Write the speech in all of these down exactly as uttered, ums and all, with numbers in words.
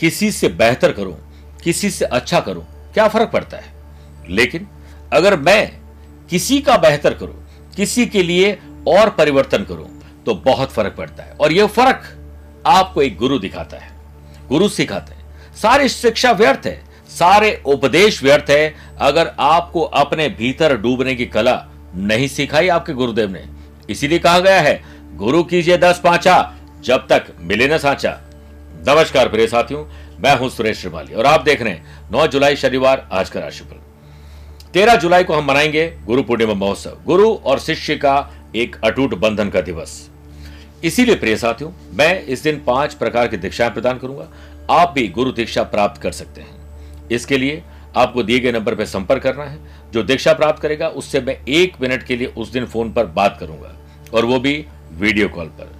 किसी से बेहतर करूं, किसी से अच्छा करूं, क्या फर्क पड़ता है? लेकिन अगर मैं किसी का बेहतर करूं, किसी के लिए और परिवर्तन करूं, तो बहुत फर्क पड़ता है। और यह फर्क आपको एक गुरु दिखाता है, गुरु सिखाता है। सारी शिक्षा व्यर्थ है, सारे उपदेश व्यर्थ है, अगर आपको अपने भीतर डूबने की कला नहीं सिखाई आपके गुरुदेव ने। इसीलिए कहा गया है, गुरु कीजिए दस पांचा, जब तक मिले न सांचा। नमस्कार प्रिय साथियों, मैं हूं सुरेश श्रीमाली और आप देख रहे हैं नौ जुलाई शनिवार आज का राशिफल। तेरह जुलाई को हम मनाएंगे गुरु पूर्णिमा महोत्सव, गुरु और शिष्य का एक अटूट बंधन का दिवस। इसीलिए प्रिय साथियों, मैं इस दिन पांच प्रकार की दीक्षाएं प्रदान करूंगा। आप भी गुरु दीक्षा प्राप्त कर सकते हैं। इसके लिए आपको दिए गए नंबर पर संपर्क करना है। जो दीक्षा प्राप्त करेगा, उससे मैं एक मिनट के लिए उस दिन फोन पर बात करूंगा, और वो भी वीडियो कॉल पर।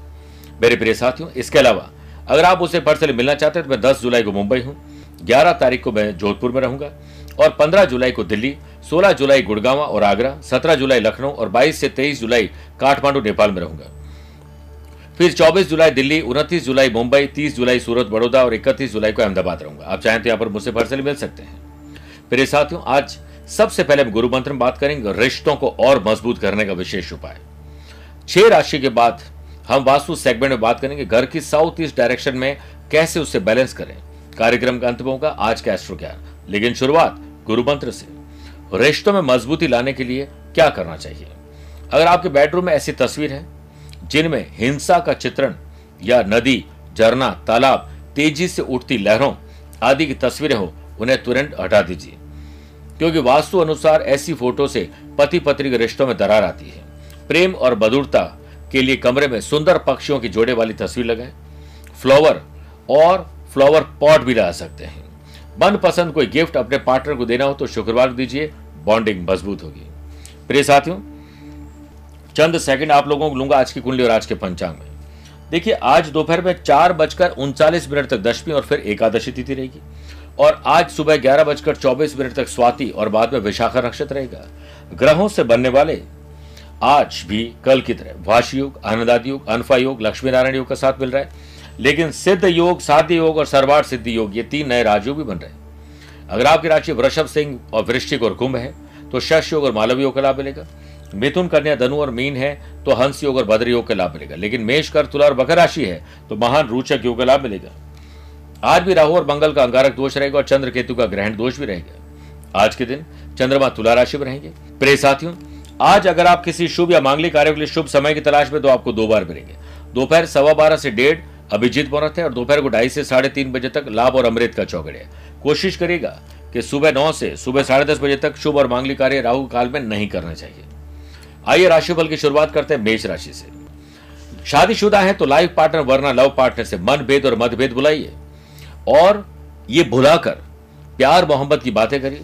मेरे प्रिय साथियों, इसके अलावा अगर आप उसे पर्सनली मिलना चाहते हैं तो मैं दस जुलाई को मुंबई हूं, ग्यारह तारीख को मैं जोधपुर में रहूंगा, और पंद्रह जुलाई को दिल्ली, सोलह जुलाई गुड़गांव और आगरा, सत्रह जुलाई लखनऊ, और बाईस से तेईस जुलाई काठमांडू नेपाल में रहूंगा। फिर चौबीस जुलाई दिल्ली, उनतीस जुलाई मुंबई, तीस जुलाई सूरत बड़ौदा, और इकतीस जुलाई को अहमदाबाद रहूंगा। आप चाहें तो यहाँ पर मुझसे पर्सनली मिल सकते हैं। मेरे साथियों, आज सबसे पहले हम गुरु मंत्र में बात करेंगे, रिश्तों को और मजबूत करने का विशेष उपाय। छह राशि के बाद हम वास्तु सेगमेंट में बात करेंगे, घर की साउथ ईस्ट डायरेक्शन में कैसे उससे बैलेंस करें। कार्यक्रम का अंत में होगा आज का एस्ट्रो ज्ञान, लेकिन शुरुआत गुरु मंत्र से। रिश्तों में मजबूती लाने के लिए क्या करना चाहिए? अगर आपके बेडरूम में ऐसी तस्वीर है जिनमें हिंसा का चित्रण या नदी, झरना, तालाब, तेजी से उठती लहरों आदि की तस्वीरें हो, उन्हें तुरंत हटा दीजिए, क्योंकि वास्तु अनुसार ऐसी फोटो से पति पत्नी के रिश्तों में दरार आती है। प्रेम और मधुरता के लिए कमरे में सुंदर पक्षियों की जोड़े वाली तस्वीर लगाएं। फ्लावर और फ्लावर पॉट भी लगा सकते हैं। मनपसंद कोई गिफ्ट अपने पार्टनर को देना हो तो शुक्रवार को दीजिए, बॉन्डिंग मजबूत होगी। प्रिय साथियों, चंद सेकंड आप लोगों को लूंगा आज की कुंडली और आज के पंचांग में। देखिए, आज दोपहर में चार बजकर उनचालीस मिनट तक दशमी और फिर एकादशी तिथि रहेगी, और आज सुबह ग्यारह बजकर चौबीस मिनट तक स्वाति और बाद में विशाखा नक्षत्र रहेगा। ग्रहों से बनने वाले आज भी कल की तरह वाशी योग, आनंदादि योग, अनफा योग, लक्ष्मी नारायण योग का साथ मिल रहा है, लेकिन सिद्ध योग, साध्य योग और सर्वार्थ सिद्धि योग, ये तीन नए राजयोग भी बन रहे हैं। अगर आपकी राशि वृषभ, सिंह और वृश्चिक और कुंभ है तो शश योग और मालव योग का लाभ मिलेगा। मिथुन, कन्या, धनु और मीन है तो हंस योग और भद्र योग का लाभ मिलेगा। लेकिन मेष, कर, तुला और मकर राशि है तो महान रोचक योग का लाभ मिलेगा। आज भी राहु और मंगल का अंगारक दोष रहेगा और चंद्र केतु का ग्रहण दोष भी रहेगा। आज के दिन चंद्रमा तुला राशि में रहेंगे। प्रिय साथियों, आज अगर आप किसी शुभ या मांगलिक कार्यों के लिए शुभ समय की तलाश में तो आपको दो बार मिलेंगे। दोपहर सवा बारह से डेढ़ अभिजीत मुहूर्त है, और दोपहर को ढाई से साढ़े तीन बजे तक लाभ और अमृत का चौगड़ है। कोशिश करेगा कि सुबह नौ से सुबह साढ़े दस बजे तक शुभ और मांगलिक कार्य राहु काल में नहीं करना चाहिए। आइए राशिफल की शुरुआत करते हैं मेष राशि से। शादीशुदा है तो लाइफ पार्टनर वरना लव पार्टनर से मन भेद और मतभेद भुलाइए, और ये भुलाकर प्यार मोहब्बत की बातें करिए।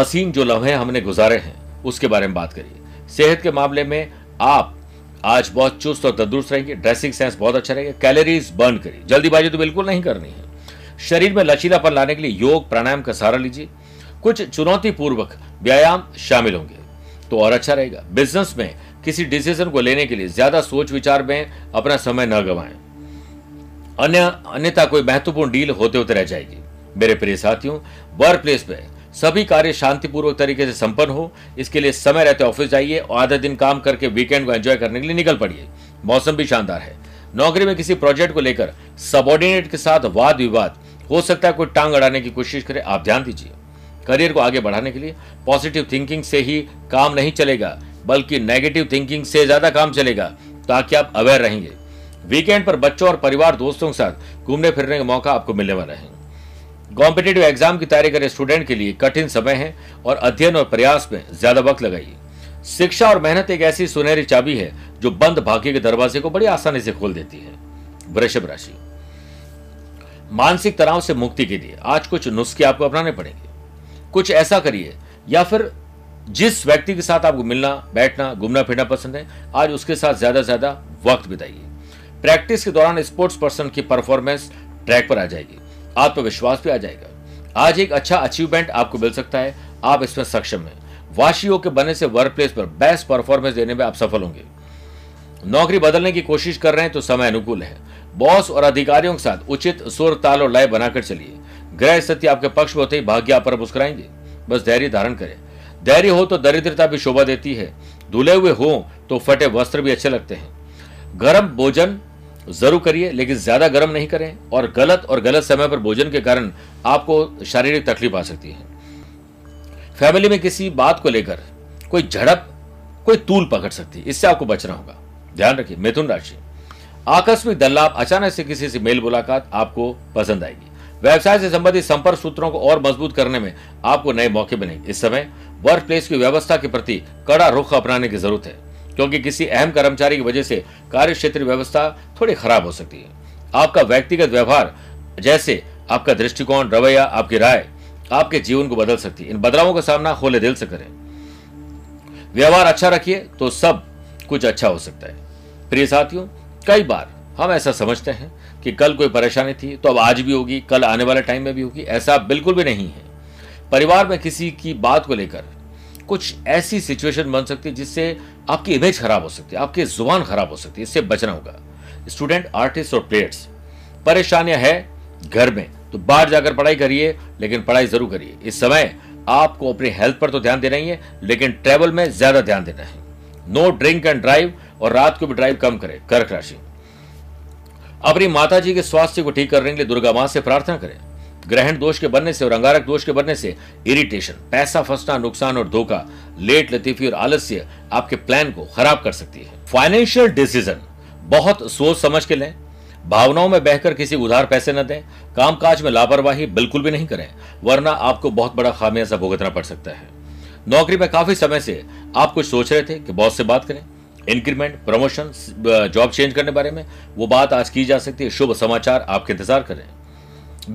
असीम जो लम्हे हमने गुजारे हैं उसके बारे में बात करिए। सेहत के मामले में आप आज बहुत चुस्त और तंदुरुस्त रहेंगे। ड्रेसिंग सेंस बहुत अच्छा रहेगा। कैलोरीज बर्न करिए, जल्दीबाजी तो बिल्कुल नहीं करनी है। शरीर में लचीलापन लाने के लिए योग प्राणायाम का सहारा लीजिए। कुछ चुनौतीपूर्वक व्यायाम शामिल होंगे तो और अच्छा रहेगा। बिजनेस में किसी डिसीजन को लेने के लिए ज्यादा सोच विचार में अपना समय न गंवाएं, अन्य अन्यथा कोई महत्वपूर्ण डील होते होते रह जाएगी। मेरे प्रिय साथियों, वर्क प्लेस में सभी कार्य शांतिपूर्वक तरीके से संपन्न हो, इसके लिए समय रहते ऑफिस जाइए और आधा दिन काम करके वीकेंड को एंजॉय करने के लिए निकल पड़िए। मौसम भी शानदार है। नौकरी में किसी प्रोजेक्ट को लेकर सबॉर्डिनेट के साथ वाद विवाद हो सकता है कोई टांग अड़ाने की कोशिश करे, आप ध्यान दीजिए। करियर को आगे बढ़ाने के लिए पॉजिटिव थिंकिंग से ही काम नहीं चलेगा, बल्कि नेगेटिव थिंकिंग से ज़्यादा काम चलेगा, ताकि आप अवेयर रहेंगे। वीकेंड पर बच्चों और परिवार दोस्तों के साथ घूमने फिरने का मौका आपको मिलने वाला है। कॉम्पिटिटिव एग्जाम की तैयारी कर रहे स्टूडेंट के लिए कठिन समय है और अध्ययन और प्रयास में ज्यादा वक्त लगाइए। शिक्षा और मेहनत एक ऐसी सुनहरी चाबी है जो बंद भाग्य के दरवाजे को बड़ी आसानी से खोल देती है। वृषभ राशि, मानसिक तनाव से मुक्ति के लिए आज कुछ नुस्खे आपको अपनाने पड़ेंगे। कुछ ऐसा करिए या फिर जिस व्यक्ति के साथ आपको मिलना बैठना घूमना फिरना पसंद है, आज उसके साथ ज्यादा से ज्यादा वक्त बिताइए। प्रैक्टिस के दौरान स्पोर्ट्स पर्सन की परफॉर्मेंस ट्रैक पर आ जाएगी, आत्मविश्वास भी आ जाएगा। आज एक अच्छा अचीवमेंट आपको मिल सकता है, आप इसमें सक्षम हैं। वाशियों के बनने से वर्क प्लेस पर बेस्ट परफॉर्मेंस देने में आप सफल होंगे। नौकरी बदलने की कोशिश कर रहे हैं तो समय अनुकूल है। बॉस और अधिकारियों के साथ उचित सुर ताल और लय बनाकर चलिए। ग्रह स्थिति आपके पक्ष में होते ही भाग्य आप पर मुस्कुराएंगे। बस धैर्य धारण करें, धैर्य हो तो दरिद्रता भी शोभा देती है। धुले हुए हो तो फटे वस्त्र भी अच्छे लगते हैं। गर्म भोजन जरूर करिए, लेकिन ज्यादा गर्म नहीं करें, और गलत और गलत समय पर भोजन के कारण आपको शारीरिक तकलीफ आ सकती है। फैमिली में किसी बात को लेकर कोई झड़प कोई तूल पकड़ सकती है, इससे आपको बचना होगा, ध्यान रखिए। मिथुन राशि, आकस्मिक धन लाभ, अचानक से किसी से मेल मुलाकात आपको पसंद आएगी। व्यवसाय से संबंधित संपर्क सूत्रों को और मजबूत करने में आपको नए मौके मिलेंगे। इस समय वर्क प्लेस की व्यवस्था के प्रति कड़ा रुख अपनाने की जरूरत है, क्योंकि किसी अहम कर्मचारी की वजह से कार्य क्षेत्र व्यवस्था थोड़ी खराब हो सकती है। आपका व्यक्तिगत व्यवहार जैसे आपका दृष्टिकोण रवैया आपकी राय आपके जीवन को बदल सकती है। इन बदलावों का सामना खुले दिल से करें। व्यवहार अच्छा रखिए तो सब कुछ अच्छा हो सकता है। प्रिय साथियों, कई बार हम ऐसा समझते हैं कि कल कोई परेशानी थी तो अब आज भी होगी, कल आने वाले टाइम में भी होगी, ऐसा बिल्कुल भी नहीं है। परिवार में किसी की बात को लेकर कुछ ऐसी सिचुएशन बन सकती है जिससे आपकी इमेज खराब हो सकती है, आपकी जुबान खराब हो सकती है, इससे बचना होगा। स्टूडेंट, आर्टिस्ट और प्लेयर्स, परेशानियां है घर में तो बाहर जाकर पढ़ाई करिए, लेकिन पढ़ाई जरूर करिए। इस समय आपको अपनी हेल्थ पर तो ध्यान देना ही है, लेकिन ट्रैवल में ज्यादा ध्यान देना है। नो ड्रिंक एंड ड्राइव, और रात को भी ड्राइव कम करें। कर्क राशि, अपनी माता जी के स्वास्थ्य को ठीक करने के लिए दुर्गा मां से प्रार्थना करें। ग्रहण दोष के बनने से और अंगारक दोष के बनने से इरिटेशन, पैसा फंसना, नुकसान और धोखा, लेट लतीफी और आलस्य आपके प्लान को खराब कर सकती है। फाइनेंशियल डिसीजन बहुत सोच समझ के लें। भावनाओं में बहकर किसी उधार पैसे न दें। कामकाज में लापरवाही बिल्कुल भी नहीं करें, वरना आपको बहुत बड़ा खामियाजा भुगतना पड़ सकता है। नौकरी में काफी समय से आप कुछ सोच रहे थे कि बॉस से बात करें, इंक्रीमेंट, प्रमोशन, जॉब चेंज करने बारे में, वो बात आज की जा सकती है। शुभ समाचार आपके इंतजार करें।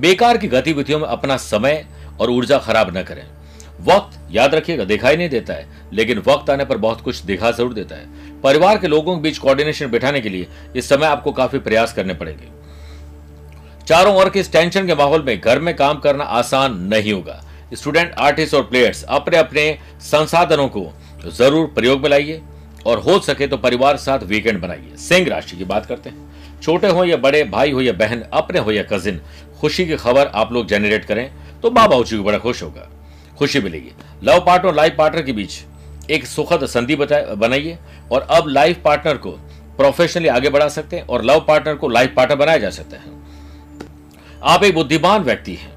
बेकार की गतिविधियों में अपना समय और ऊर्जा खराब न करें। वक्त, याद रखिएगा, दिखाई नहीं देता है, लेकिन वक्त आने पर बहुत कुछ दिखा जरूर देता है। परिवार के लोगों के बीच कोऑर्डिनेशन बिठाने के लिए इस समय आपको काफी प्रयास करने पड़ेंगे। चारों ओर के इस टेंशन के माहौल में घर में काम करना आसान नहीं होगा। स्टूडेंट, आर्टिस्ट और प्लेयर्स, अपने अपने संसाधनों को जरूर प्रयोग में लाइए, और हो सके तो परिवार के साथ वीकेंड बनाइए। सिंह राशि की बात करते हैं। छोटे हो या बड़े, भाई हो या बहन, अपने हो या कजिन, खुशी की खबर आप लोग जनरेट करें तो माँ बाबूजी को बड़ा खुश होगा, खुशी मिलेगी। लव पार्टनर और लाइफ पार्टनर के बीच एक सुखद संधि बनाइए, और अब लाइफ पार्टनर को प्रोफेशनली आगे बढ़ा सकते हैं और लव पार्टनर को लाइफ पार्टनर बनाया जा सकता है। आप एक बुद्धिमान व्यक्ति हैं,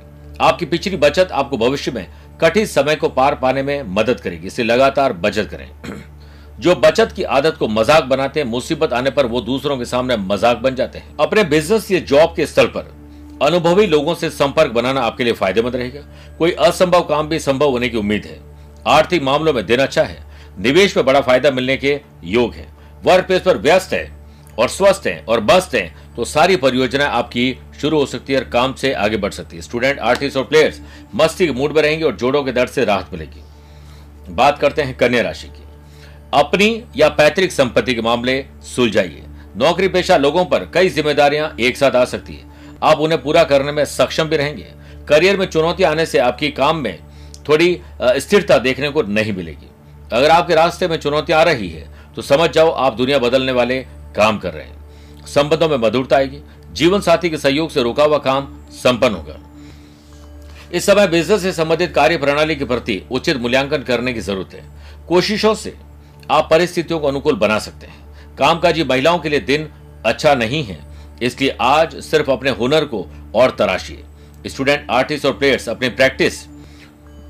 आपकी पिछली बचत आपको भविष्य में कठिन समय को पार पाने में मदद करेगी, इसलिए लगातार बचत करें। जो बचत की आदत को मजाक बनाते हैं, मुसीबत आने पर वो दूसरों के सामने मजाक बन जाते हैं। अपने बिजनेस या जॉब के स्थल पर अनुभवी लोगों से संपर्क बनाना आपके लिए फायदेमंद रहेगा। कोई असंभव काम भी संभव होने की उम्मीद है। आर्थिक मामलों में दिन अच्छा है। निवेश में बड़ा फायदा मिलने के योग है। वर्क प्लेस पर व्यस्त है और स्वस्थ है और मस्त है तो सारी परियोजना आपकी शुरू हो सकती है और काम से आगे बढ़ सकती है। स्टूडेंट, आर्टिस्ट और प्लेयर्स मस्ती के मूड में रहेंगे और जोड़ों के दर्द से राहत मिलेगी। बात करते हैं कन्या राशि की। अपनी या पैतृक संपत्ति के मामले सुलझाइए। नौकरी पेशा लोगों पर कई जिम्मेदारियां एक साथ आ सकती है, आप उन्हें पूरा करने में सक्षम भी रहेंगे। करियर में चुनौती आने से आपकी काम में थोड़ी स्थिरता देखने को नहीं मिलेगी। अगर आपके रास्ते में चुनौती आ रही है तो समझ जाओ आप दुनिया बदलने वाले काम कर रहे हैं। संबंधों में मधुरता आएगी। जीवन साथी के सहयोग से रुका हुआ काम संपन्न होगा। इस समय बिजनेस से संबंधित कार्य प्रणाली के प्रति उचित मूल्यांकन करने की जरूरत है। कोशिशों से आप परिस्थितियों को अनुकूल बना सकते हैं। कामकाजी महिलाओं के लिए दिन अच्छा नहीं है, इसलिए आज सिर्फ अपने हुनर को और तराशिए। स्टूडेंट, आर्टिस्ट और प्लेयर्स अपनी प्रैक्टिस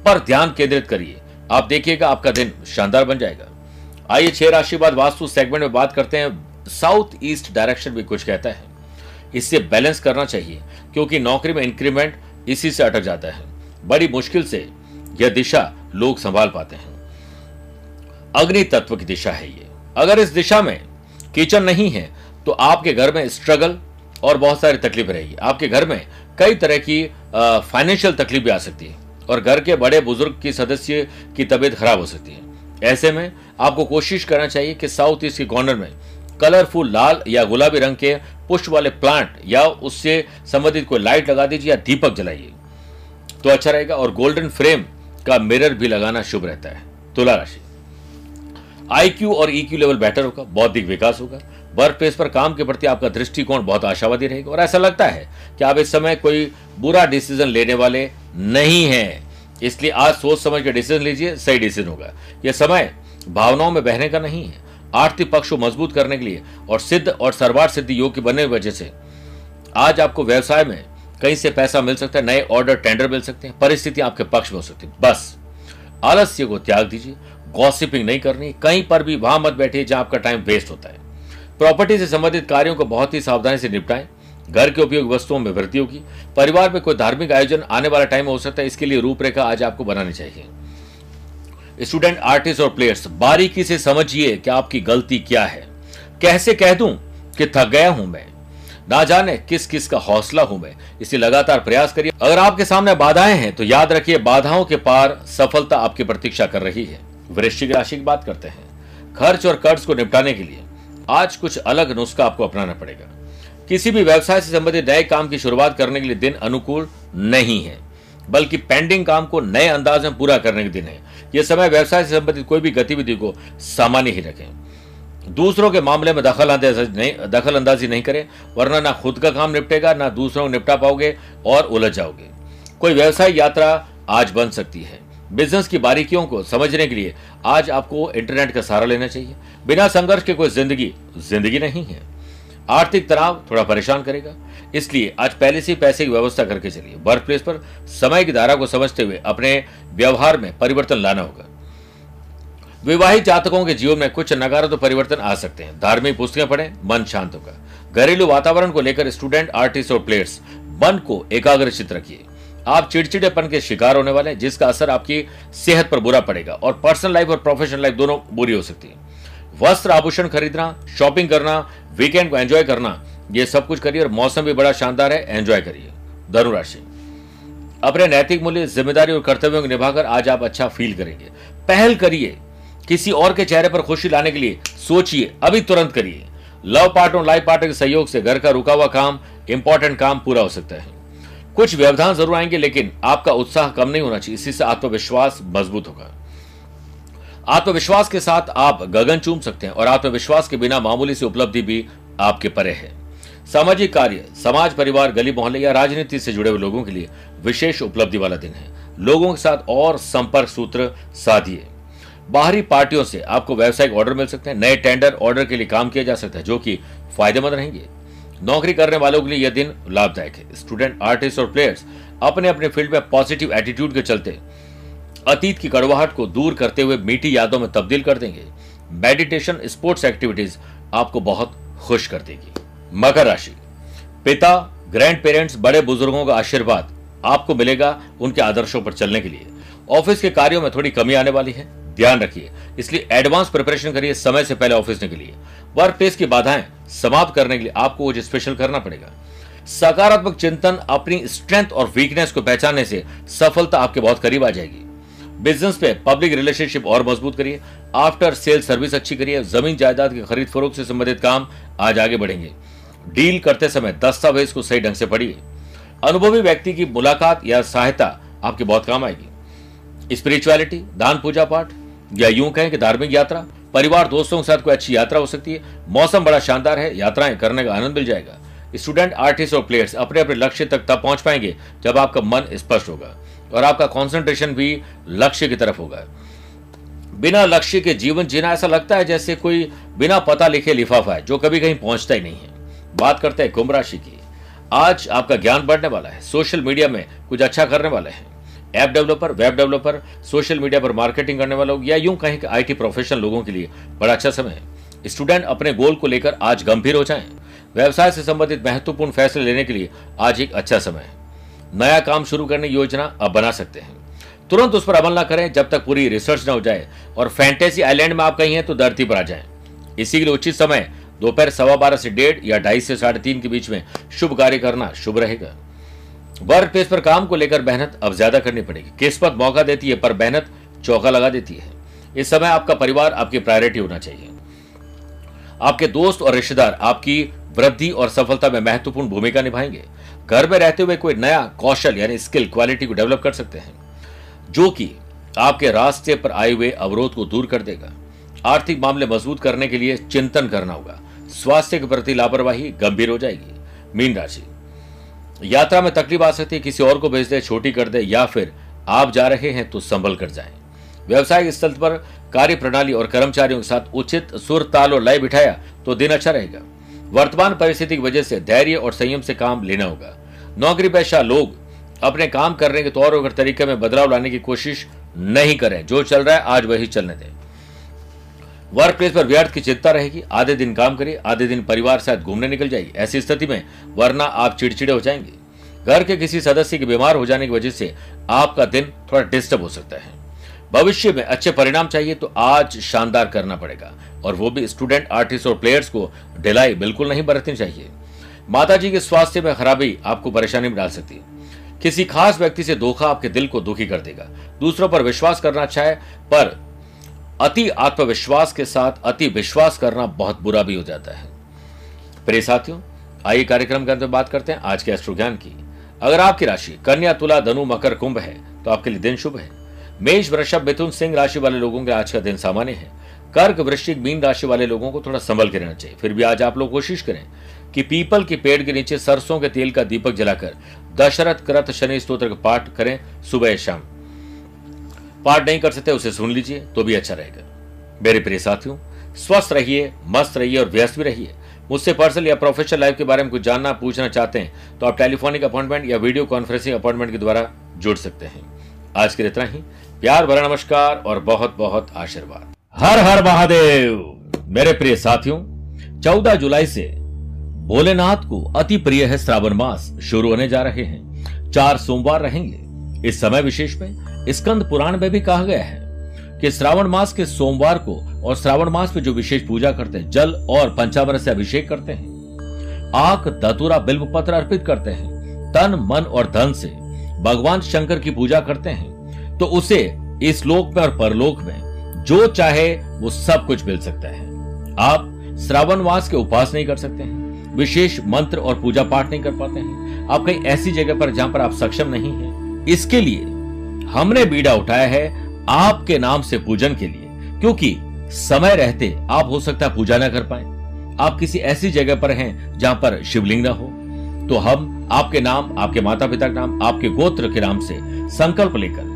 पर ध्यान केंद्रित करिए। आप देखिएगा आपका दिन शानदार बन जाएगा। आइए छह राशि बाद वास्तु सेगमेंट में बात करते हैं। साउथ ईस्ट डायरेक्शन भी कुछ कहता है, इससे बैलेंस करना चाहिए क्योंकि नौकरी में इंक्रीमेंट इसी से अटक जाता है। बड़ी मुश्किल से यह दिशा लोग संभाल पाते हैं। अग्नि तत्व की दिशा है ये। अगर इस दिशा में किचन नहीं है तो आपके घर में स्ट्रगल और बहुत सारी तकलीफ रहेगी। आपके घर में कई तरह की फाइनेंशियल तकलीफ भी आ सकती है और घर के बड़े बुजुर्ग की सदस्य की तबीयत खराब हो सकती है। ऐसे में आपको कोशिश करना चाहिए कि साउथ ईस्ट के कॉर्नर में कलरफुल लाल या गुलाबी रंग के पुष्प वाले प्लांट या उससे संबंधित कोई लाइट लगा दीजिए या दीपक जलाइए तो अच्छा रहेगा। और गोल्डन फ्रेम का मिरर भी लगाना शुभ रहता है। तुला राशि, आईक्यू और ईक्यू लेवल बेटर होगा, बौद्धिक विकास होगा। वर्क प्लेस पर काम के प्रति आपका दृष्टिकोण बहुत आशावादी रहेगा और ऐसा लगता है कि आप इस समय कोई बुरा डिसीजन लेने वाले नहीं हैं, इसलिए आज सोच समझ के डिसीजन लीजिए, सही डिसीजन होगा। यह समय भावनाओं में बहने का नहीं है। आर्थिक पक्ष को मजबूत करने के लिए और सिद्ध और सर्वार्थ सिद्धि योग के बनने की वजह से आज आपको व्यवसाय में कहीं से पैसा मिल सकता है, नए ऑर्डर टेंडर मिल सकते हैं, परिस्थिति आपके पक्ष में हो सकती है। बस आलस्य को त्याग दीजिए, गॉसिपिंग नहीं करनी, कहीं पर भी वहां मत बैठिए जहां आपका टाइम वेस्ट होता है। प्रॉपर्टी से संबंधित कार्यों को बहुत ही सावधानी से निपटाएं। घर के उपयोग वस्तुओं में वृद्धि होगी। परिवार में कोई धार्मिक आयोजन आने वाला टाइम हो सकता है, इसके लिए रूपरेखा आज आपको बनानी चाहिए। स्टूडेंट, आर्टिस्ट और प्लेयर्स बारीकी से समझिए कि आपकी गलती क्या है। कैसे कह दूं कि थक गया हूं मैं, ना जाने किस किस का हौसला हूं मैं, इसलिए लगातार प्रयास करिए। अगर आपके सामने बाधाएं हैं तो याद रखिए बाधाओं के पार सफलता आपकी प्रतीक्षा कर रही है। वृश्चिक राशि की बात करते हैं। खर्च और कर्ज को निपटाने के लिए आज कुछ अलग नुस्खा आपको अपनाना पड़ेगा। किसी भी व्यवसाय से संबंधित नए काम की शुरुआत करने के लिए दिन अनुकूल नहीं है, बल्कि पेंडिंग काम को नए अंदाज में पूरा करने के दिन है। यह समय व्यवसाय से संबंधित कोई भी गतिविधि को सामान्य ही रखें। दूसरों के मामले में दखल अंदाजी नहीं दखल अंदाजी नहीं करें, वरना ना खुद का काम निपटेगा ना दूसरों को निपटा पाओगे और उलझ जाओगे। कोई व्यवसाय यात्रा आज बन सकती है। बिजनेस की बारीकियों को समझने के लिए आज आपको इंटरनेट का सहारा लेना चाहिए। बिना संघर्ष के कोई जिंदगी जिंदगी नहीं है। आर्थिक तनाव थोड़ा परेशान करेगा, इसलिए आज पहले से पैसे की व्यवस्था करके चलिए। वर्क प्लेस पर समय की धारा को समझते हुए अपने व्यवहार में परिवर्तन लाना होगा। विवाहित जातकों के जीवन में कुछ नकारात्मक परिवर्तन आ सकते हैं। धार्मिक पुस्तकें पढ़ें, मन शांत होगा। घरेलू वातावरण को लेकर स्टूडेंट, आर्टिस्ट और प्लेयर्स मन को एकाग्रचित रखिए। आप चिड़चिड़ेपन के शिकार होने वाले हैं, जिसका असर आपकी सेहत पर बुरा पड़ेगा और पर्सनल लाइफ और प्रोफेशनल लाइफ दोनों बुरी हो सकती है। वस्त्र आभूषण खरीदना, शॉपिंग करना, वीकेंड को एंजॉय करना, ये सब कुछ करिए। और मौसम भी बड़ा शानदार है, एंजॉय करिए। धनु राशि, अपने नैतिक मूल्य, जिम्मेदारी और कर्तव्यों को निभाकर आज आप अच्छा फील करेंगे। पहल करिए, किसी और के चेहरे पर खुशी लाने के लिए सोचिए, अभी तुरंत करिए। लव पार्टनर और लाइफ पार्टनर के सहयोग से घर का रुका हुआ काम, इंपॉर्टेंट काम पूरा हो सकता है। कुछ व्यवधान जरूर आएंगे, लेकिन आपका उत्साह कम नहीं होना चाहिए, इसी से आत्मविश्वास मजबूत होगा। आत्मविश्वास के साथ आप गगन चूम सकते हैं और आत्मविश्वास के बिना मामूली सी उपलब्धि भी आपके परे है। सामाजिक कार्य, समाज, परिवार, गली मोहल्ले या राजनीति से जुड़े हुए लोगों के लिए विशेष उपलब्धि वाला दिन है। लोगों के साथ और संपर्क सूत्र साधिए। बाहरी पार्टियों से आपको व्यावसायिक ऑर्डर मिल सकते हैं। नए टेंडर ऑर्डर के लिए काम किया जा सकता है, जो कि फायदेमंद रहेंगे। नौकरी करने वालों के लिए यह दिन लाभदायक है। स्टूडेंट, आर्टिस्ट और प्लेयर्स अपने अपने फील्ड में पॉजिटिव एटीट्यूड के चलते अतीत की कड़वाहट को दूर करते हुए मीठी यादों में तब्दील कर देंगे। मेडिटेशन, स्पोर्ट्स एक्टिविटीज आपको बहुत खुश कर देगी। मकर राशि, पिता, ग्रैंड पेरेंट्स, बड़े बुजुर्गों का आशीर्वाद आपको मिलेगा उनके आदर्शों पर चलने के लिए। ऑफिस के कार्यों में थोड़ी कमी आने वाली है, ध्यान रखिए, इसलिए एडवांस प्रिपरेशन करिए समय से पहले ऑफिस के लिए। वर्क प्लेस की बाधाएं समाप्त करने के लिए आपको कुछ स्पेशल करना पड़ेगा। सकारात्मक चिंतन, अपनी स्ट्रेंथ और वीकनेस को पहचानने से सफलता आपके बहुत करीब आ जाएगी। बिजनेस पे पब्लिक रिलेशनशिप और मजबूत करिए। आफ्टर सेल सर्विस अच्छी करिए। जमीन जायदाद की खरीद फरोख्त से संबंधित काम आज आगे बढ़ेंगे। डील करते समय दस्तावेज को सही ढंग से पढ़िए। अनुभवी व्यक्ति की मुलाकात या सहायता आपके बहुत काम आएगी। स्पिरिचुअलिटी, दान, पूजा पाठ या यूं कहें कि धार्मिक यात्रा, परिवार दोस्तों के साथ कोई अच्छी यात्रा हो सकती है। मौसम बड़ा शानदार है, यात्राएं करने का आनंद मिल जाएगा। स्टूडेंट, आर्टिस्ट और प्लेयर्स अपने अपने लक्ष्य तक तब पहुंच पाएंगे जब आपका मन स्पष्ट होगा और आपका कंसंट्रेशन भी लक्ष्य की तरफ होगा। बिना लक्ष्य के जीवन जीना ऐसा लगता है जैसे कोई बिना पता लिखे लिफाफा है जो कभी कहीं पहुंचता ही नहीं है। बात करते हैं कुंभ राशि की। आज आपका ज्ञान बढ़ने वाला है, सोशल मीडिया में कुछ अच्छा करने वाले हैं, app developer, web developer, social media पर मार्केटिंग करने वाले लोग या यूं कहें कि आईटी प्रोफेशनल लोगों के लिए बड़ा अच्छा समय है। स्टूडेंट अपने गोल को लेकर आज गंभीर हो जाएं। व्यवसाय से संबंधित महत्वपूर्ण फैसले लेने के लिए आज एक अच्छा समय है। नया काम शुरू करने की योजना आप बना सकते हैं, तुरंत उस पर अमल न करें जब तक पूरी रिसर्च न हो जाए और फैंटेसी आइलैंड में आप कहीं हैं तो धरती पर आ जाएं। इसी के लिए उचित समय दोपहर सवा बारह से डेढ़ या ढाई से साढ़े तीन के बीच में शुभ कार्य करना शुभ रहेगा। वर्क प्लेस पर काम को लेकर मेहनत अब ज्यादा करनी पड़ेगी। किस्मत मौका देती है पर मेहनत चौका लगा देती है। इस समय आपका परिवार आपकी प्रायोरिटी होना चाहिए। आपके दोस्त और रिश्तेदार आपकी वृद्धि और सफलता में महत्वपूर्ण भूमिका निभाएंगे। घर में रहते हुए कोई नया कौशल यानी स्किल क्वालिटी को डेवलप कर सकते हैं जो कि आपके रास्ते पर आए हुए अवरोध को दूर कर देगा। आर्थिक मामले मजबूत करने के लिए चिंतन करना होगा। स्वास्थ्य के प्रति लापरवाही गंभीर हो जाएगी। मीन राशि, यात्रा में तकलीफ आ सकती है, किसी और को भेज दे, छोटी कर दे या फिर आप जा रहे हैं तो संभल कर जाएं। व्यवसायिक स्थल पर कार्य प्रणाली और कर्मचारियों के साथ उचित सुर ताल और लय बिठाया तो दिन अच्छा रहेगा। वर्तमान परिस्थिति की वजह से धैर्य और संयम से काम लेना होगा। नौकरी पेशा लोग अपने काम करने के तौर और तरीके में बदलाव लाने की कोशिश नहीं करें, जो चल रहा है आज वही चलने दें। वर्क प्लेस पर व्यर्थ की चिंता रहेगी। आधे दिन काम करिए, आधे दिन परिवार साथ घूमने निकल जाइए ऐसी स्थिति में, वरना आप चिड़चिड़े हो जाएंगे। घर के किसी सदस्य के बीमार हो जाने की वजह से आपका दिन थोड़ा डिस्टर्ब हो सकता है। भविष्य में अच्छे परिणाम चाहिए तो आज शानदार करना पड़ेगा और वो भी स्टूडेंट, आर्टिस्ट और प्लेयर्स को ढिलाई बिल्कुल नहीं बरतनी चाहिए। माताजी के स्वास्थ्य में खराबी आपको परेशानी में डाल सकती है। किसी खास व्यक्ति से धोखा आपके दिल को दुखी कर देगा। दूसरों पर विश्वास करना अच्छा है पर अति आत्मविश्वास के साथ अति विश्वास करना बहुत बुरा भी हो जाता है। प्रिय साथियों, आइए कार्यक्रम के अंत में बात करते हैं आज के एस्ट्रो ज्ञान की। अगर आपकी राशि कन्या, तुला, धनु, मकर, कुंभ है तो आपके लिए दिन शुभ है। मेष, वृषभ, मिथुन, सिंह राशि वाले लोगों के आज का दिन सामान्य है। कर्क, वृश्चिक, मीन राशि वाले लोगों को थोड़ा संभल के रहना चाहिए। फिर भी आज आप लोग कोशिश करें कि पीपल के पेड़ के नीचे सरसों के तेल का दीपक जलाकर दशरथ कृत शनि स्तोत्र का पाठ करें सुबह शाम। पाठ नहीं कर सकते उसे सुन लीजिए तो भी अच्छा रहेगा। मेरे प्रिय साथियों, स्वस्थ रहिए, मस्त रहिए और व्यस्त भी रहिए। मुझसे पर्सनल या प्रोफेशनल लाइफ के बारे में कुछ जानना पूछना चाहते हैं तो आप टेलीफोनिक अपॉइंटमेंट या वीडियो कॉन्फ्रेंसिंग अपॉइंटमेंट के द्वारा जुड़ सकते हैं। आज के लिए इतना ही। प्यार भरा नमस्कार और बहुत बहुत आशीर्वाद। हर हर महादेव। मेरे प्रिय साथियों, चौदह जुलाई से भोलेनाथ को अति प्रिय है श्रावण मास शुरू होने जा रहे हैं। चार सोमवार रहेंगे। इस समय विशेष में स्कंद पुराण में भी कहा गया है कि श्रावण मास के सोमवार को और श्रावण मास में जो विशेष पूजा करते हैं, जल और पंचामृत से अभिषेक करते हैं, आक धतूरा बिल्व पत्र अर्पित करते हैं, तन मन और धन से भगवान शंकर की पूजा करते हैं तो उसे इस लोक में और परलोक में जो चाहे वो सब कुछ मिल सकता है। आप श्रावण मास के उपवास नहीं कर सकते हैं, विशेष मंत्र और पूजा पाठ नहीं कर पाते हैं, आप कहीं ऐसी जगह पर जहां पर आप सक्षम नहीं हैं, इसके लिए हमने बीड़ा उठाया है आपके नाम से पूजन के लिए, क्योंकि समय रहते आप हो सकता है पूजा ना कर पाए, आप किसी ऐसी जगह पर हैं जहां पर शिवलिंग ना हो, तो हम आपके नाम, आपके माता पिता के नाम, आपके गोत्र के नाम से संकल्प लेकर